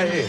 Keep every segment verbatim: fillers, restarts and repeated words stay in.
right here.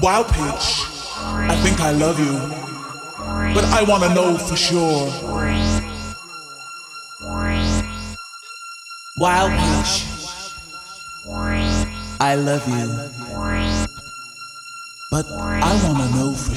Wild Pitch, I think I love you, but I want to know for sure. Wild Pitch, I love you, but I want to know for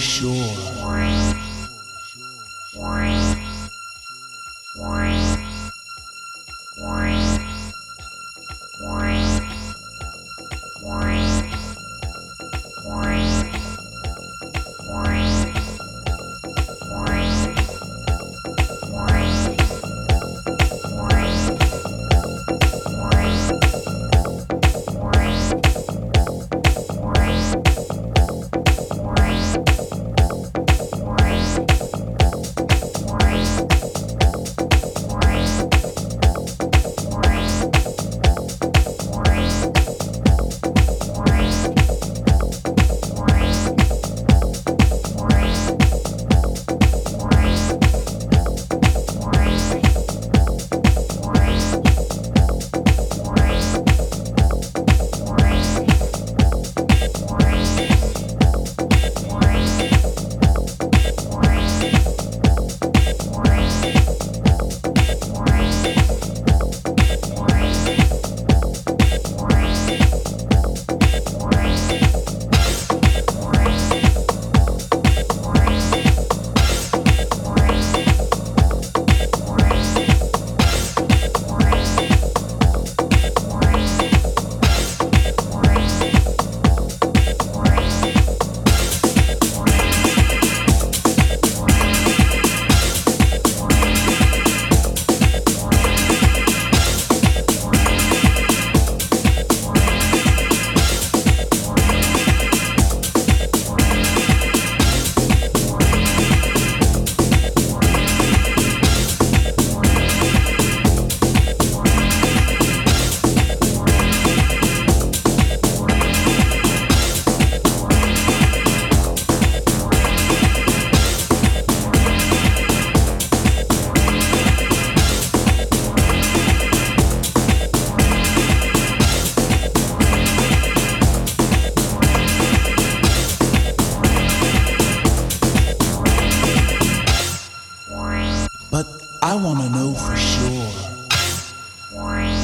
sure.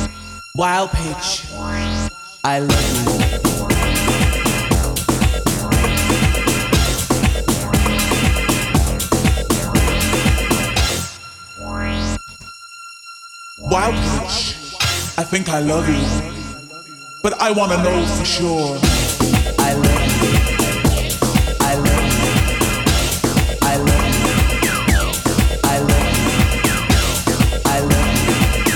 Wild Pitch, I love you. Wild Pitch, I think I love you, but I want to know for sure. I love you, I love you, I love you, I love you, I love you. I love you.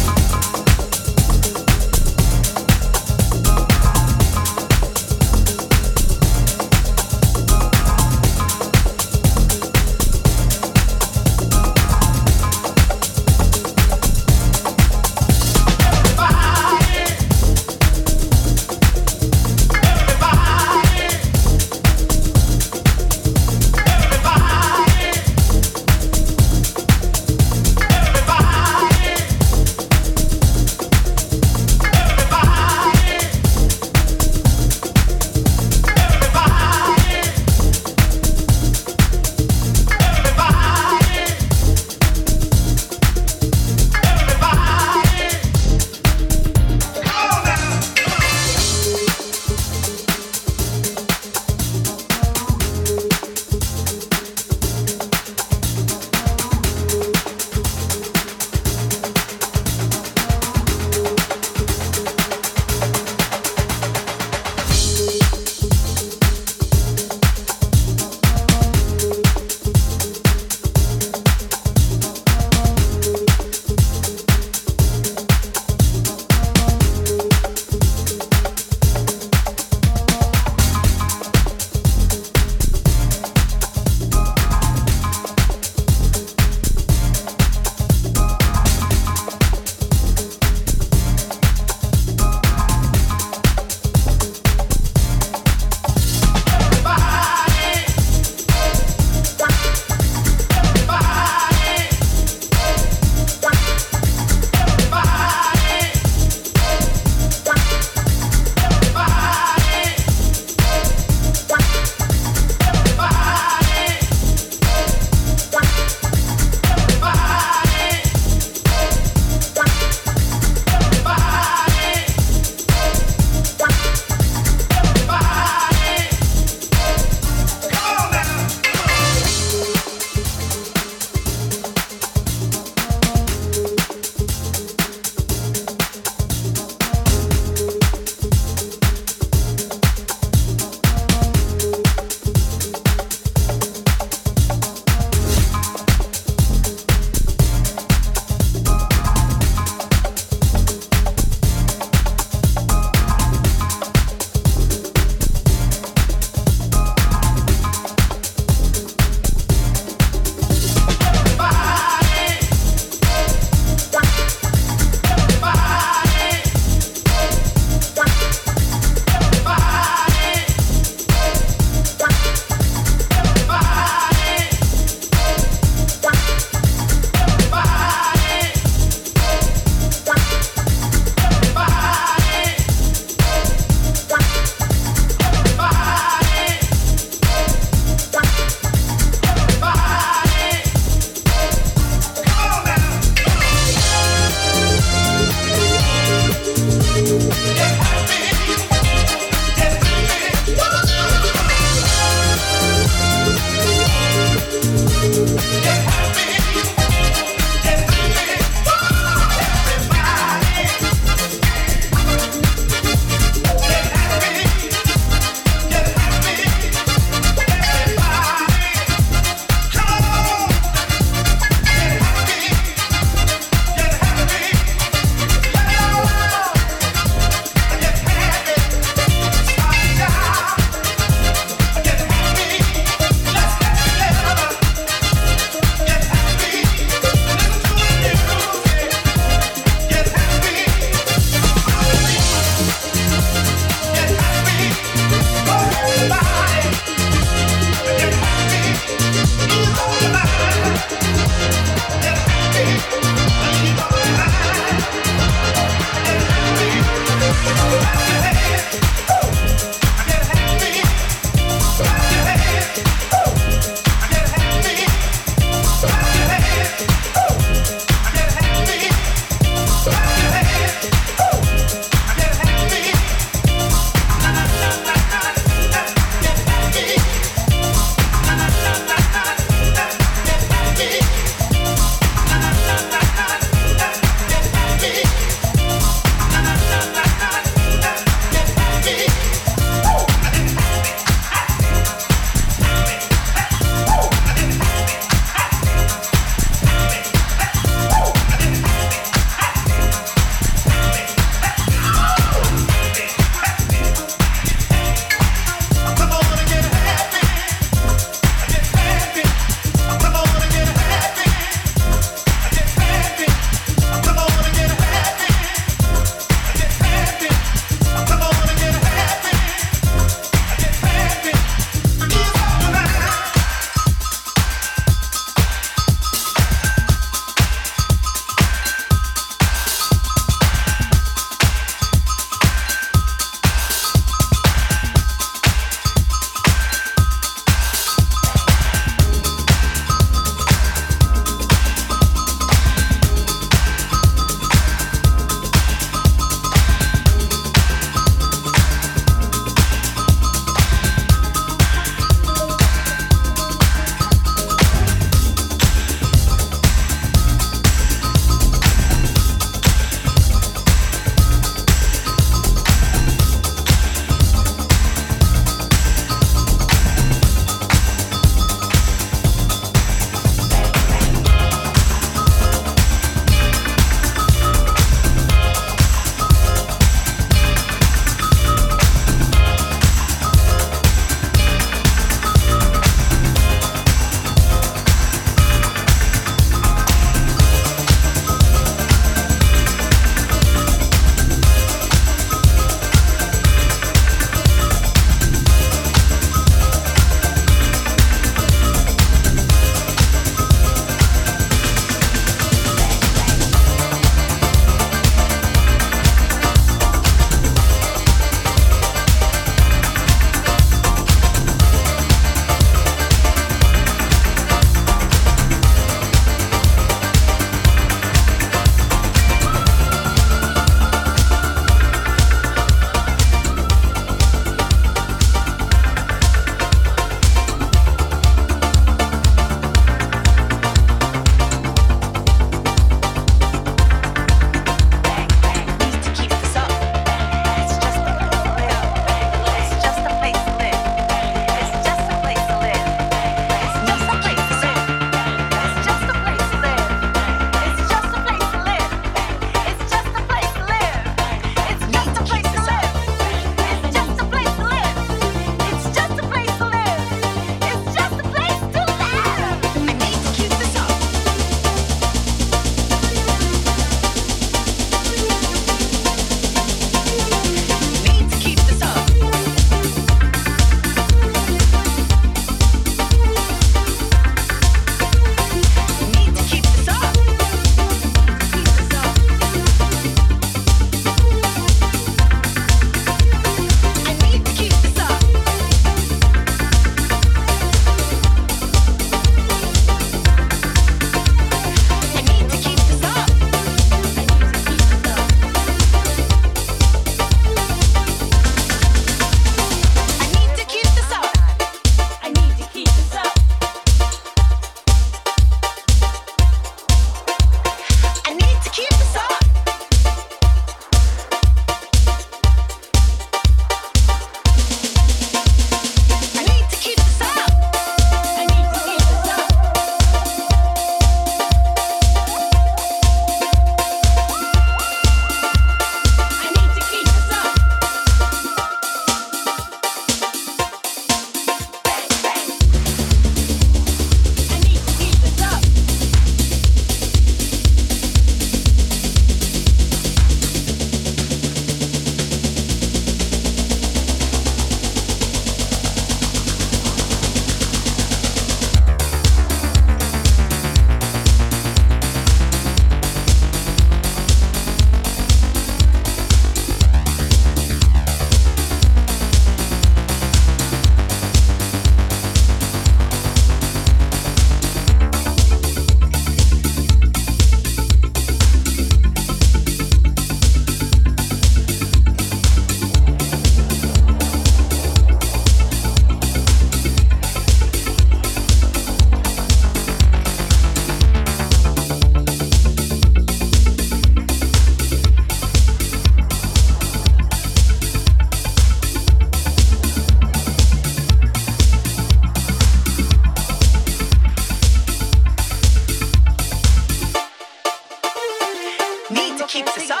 can keep this up.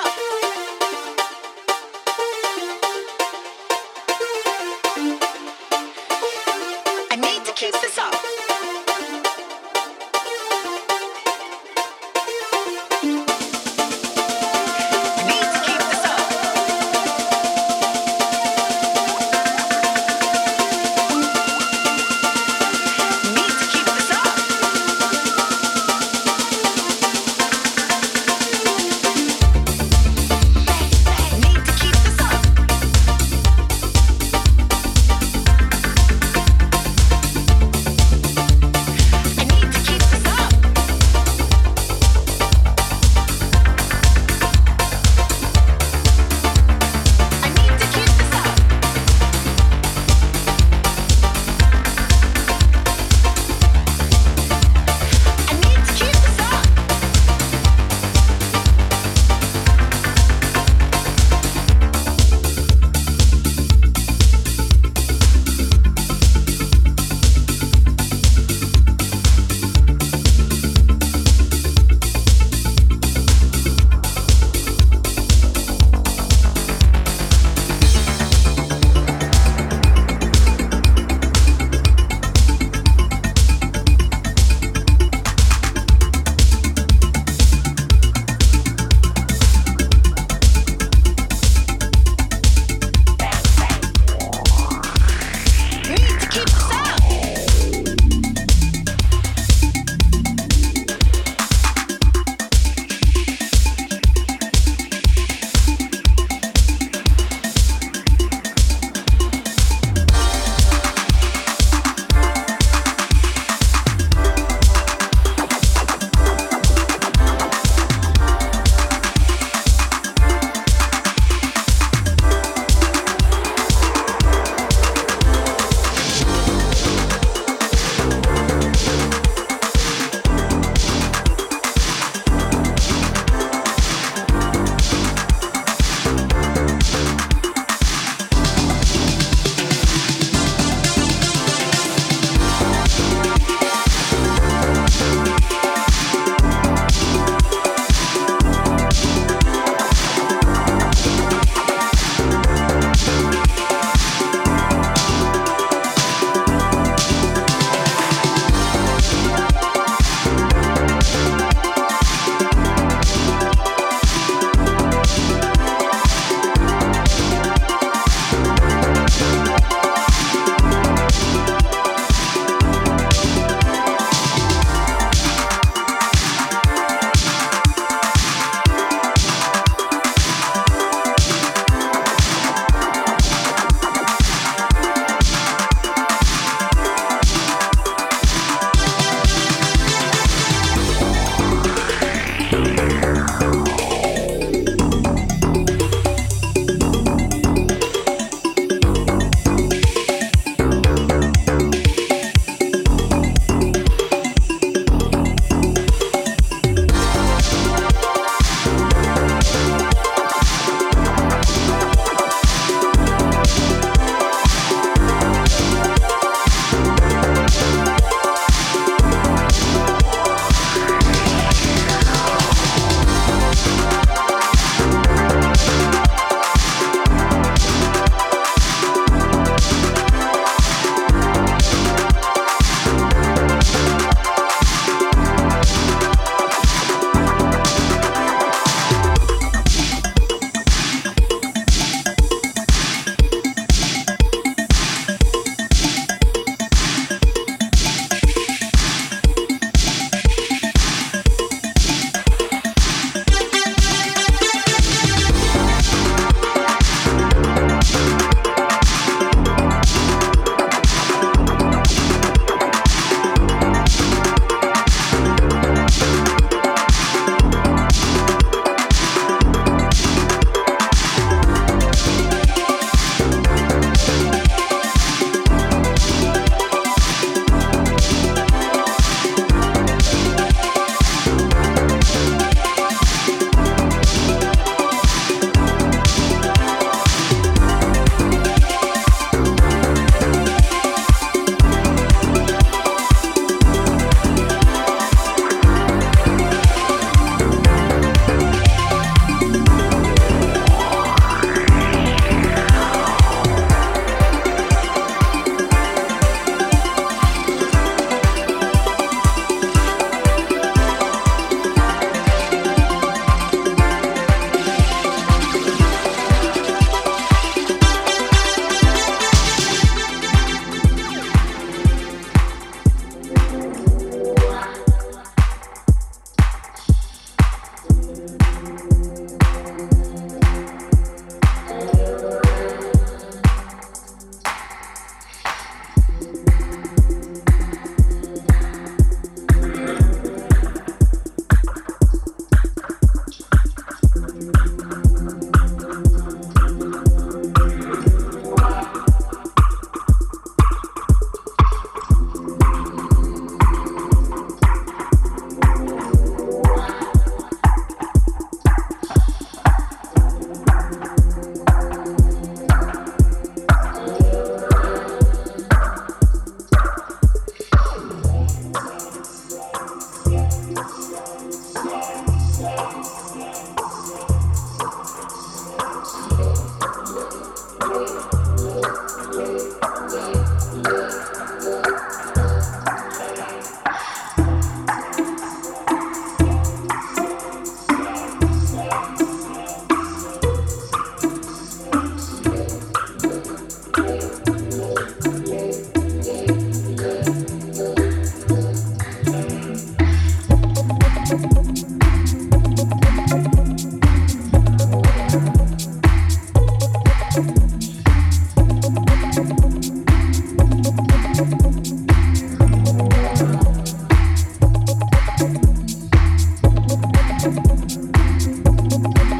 I need to keep this up.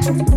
Let's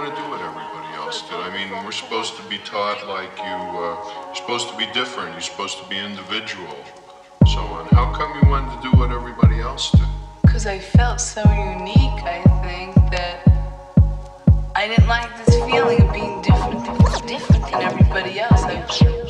going to do what everybody else did. I mean, we're supposed to be taught like you, uh, you're supposed to be different, you're supposed to be individual, so on. How come you wanted to do what everybody else did? Because I felt so unique, I think, that I didn't like this feeling of being different, different than everybody else. I feel.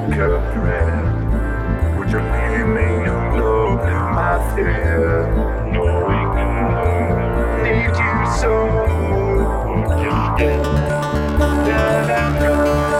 like a friend. Would you leave me alone in my fear? Knowing I need you so much. That I'm gone.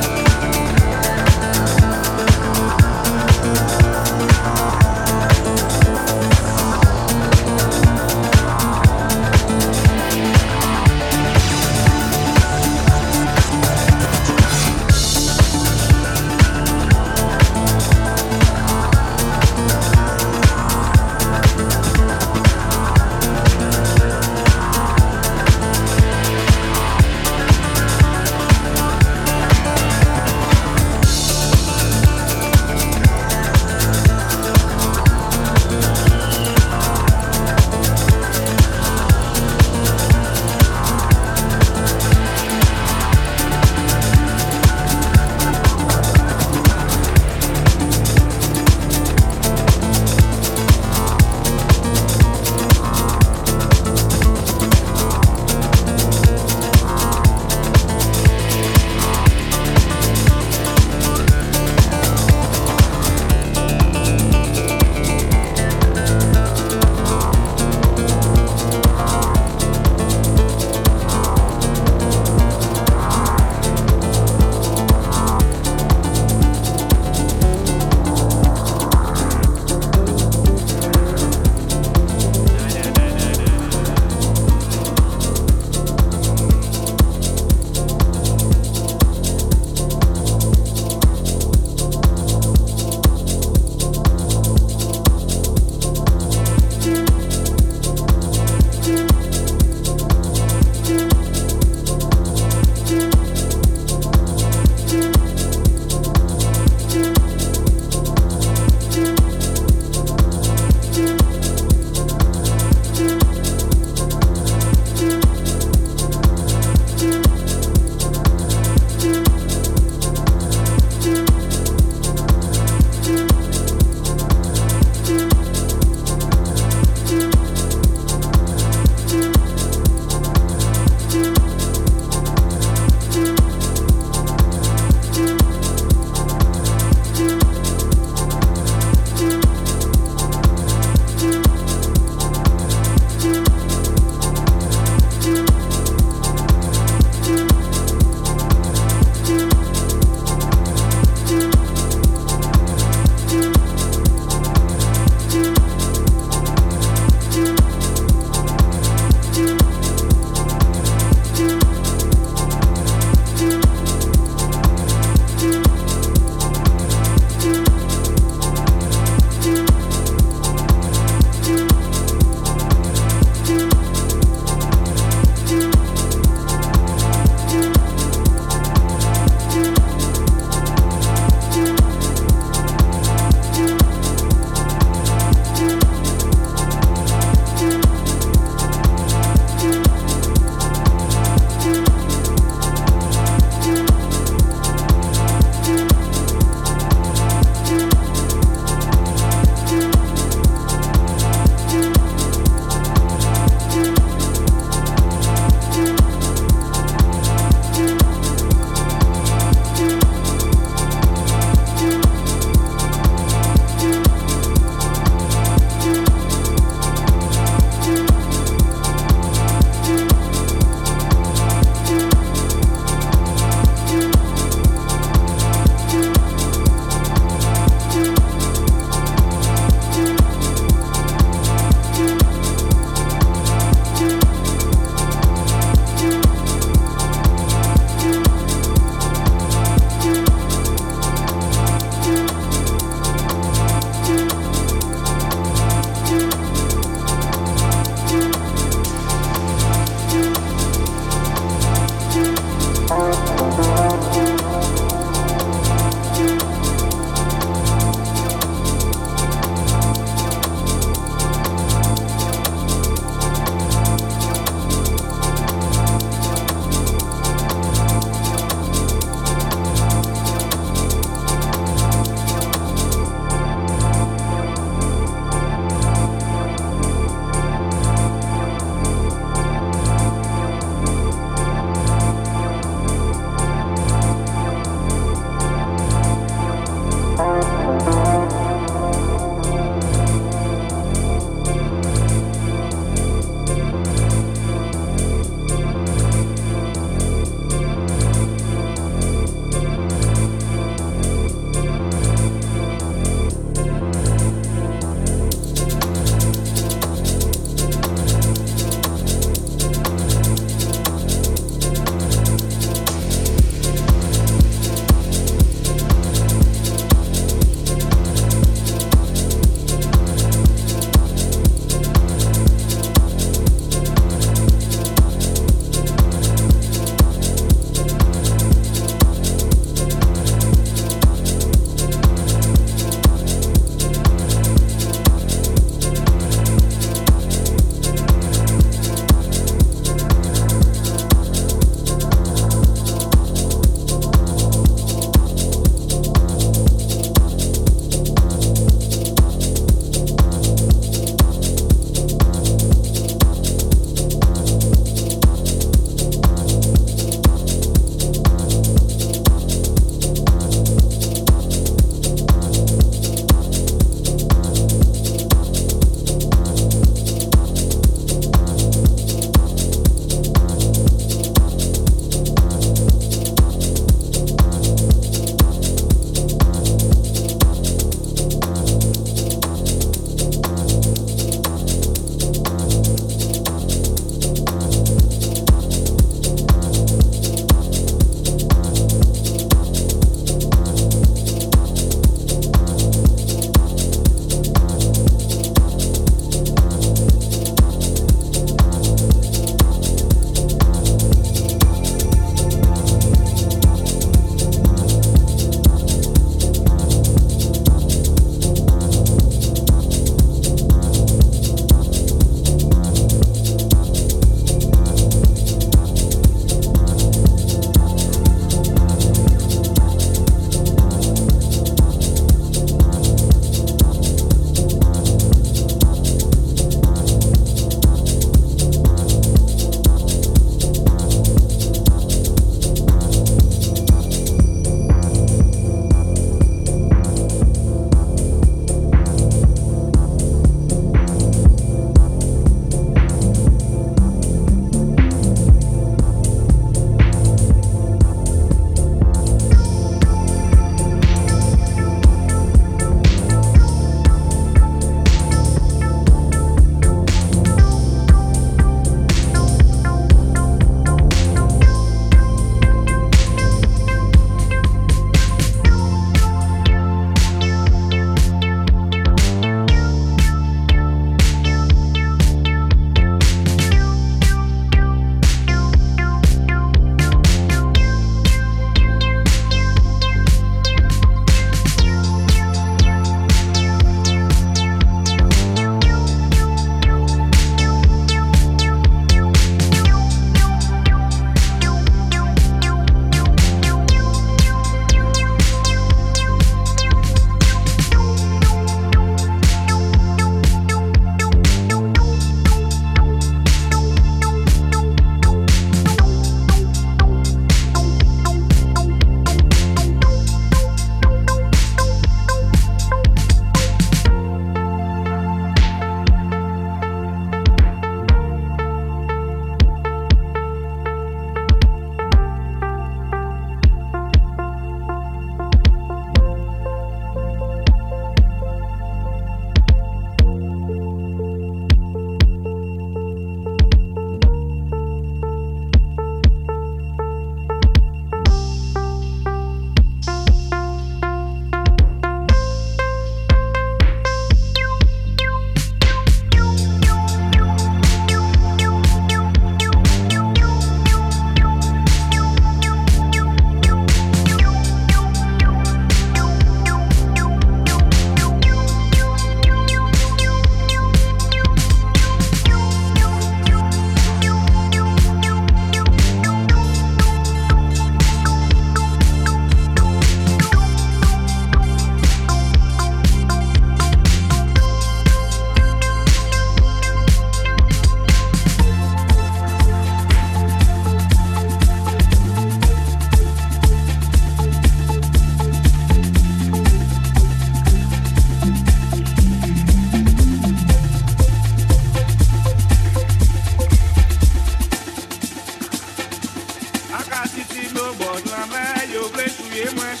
It's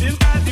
in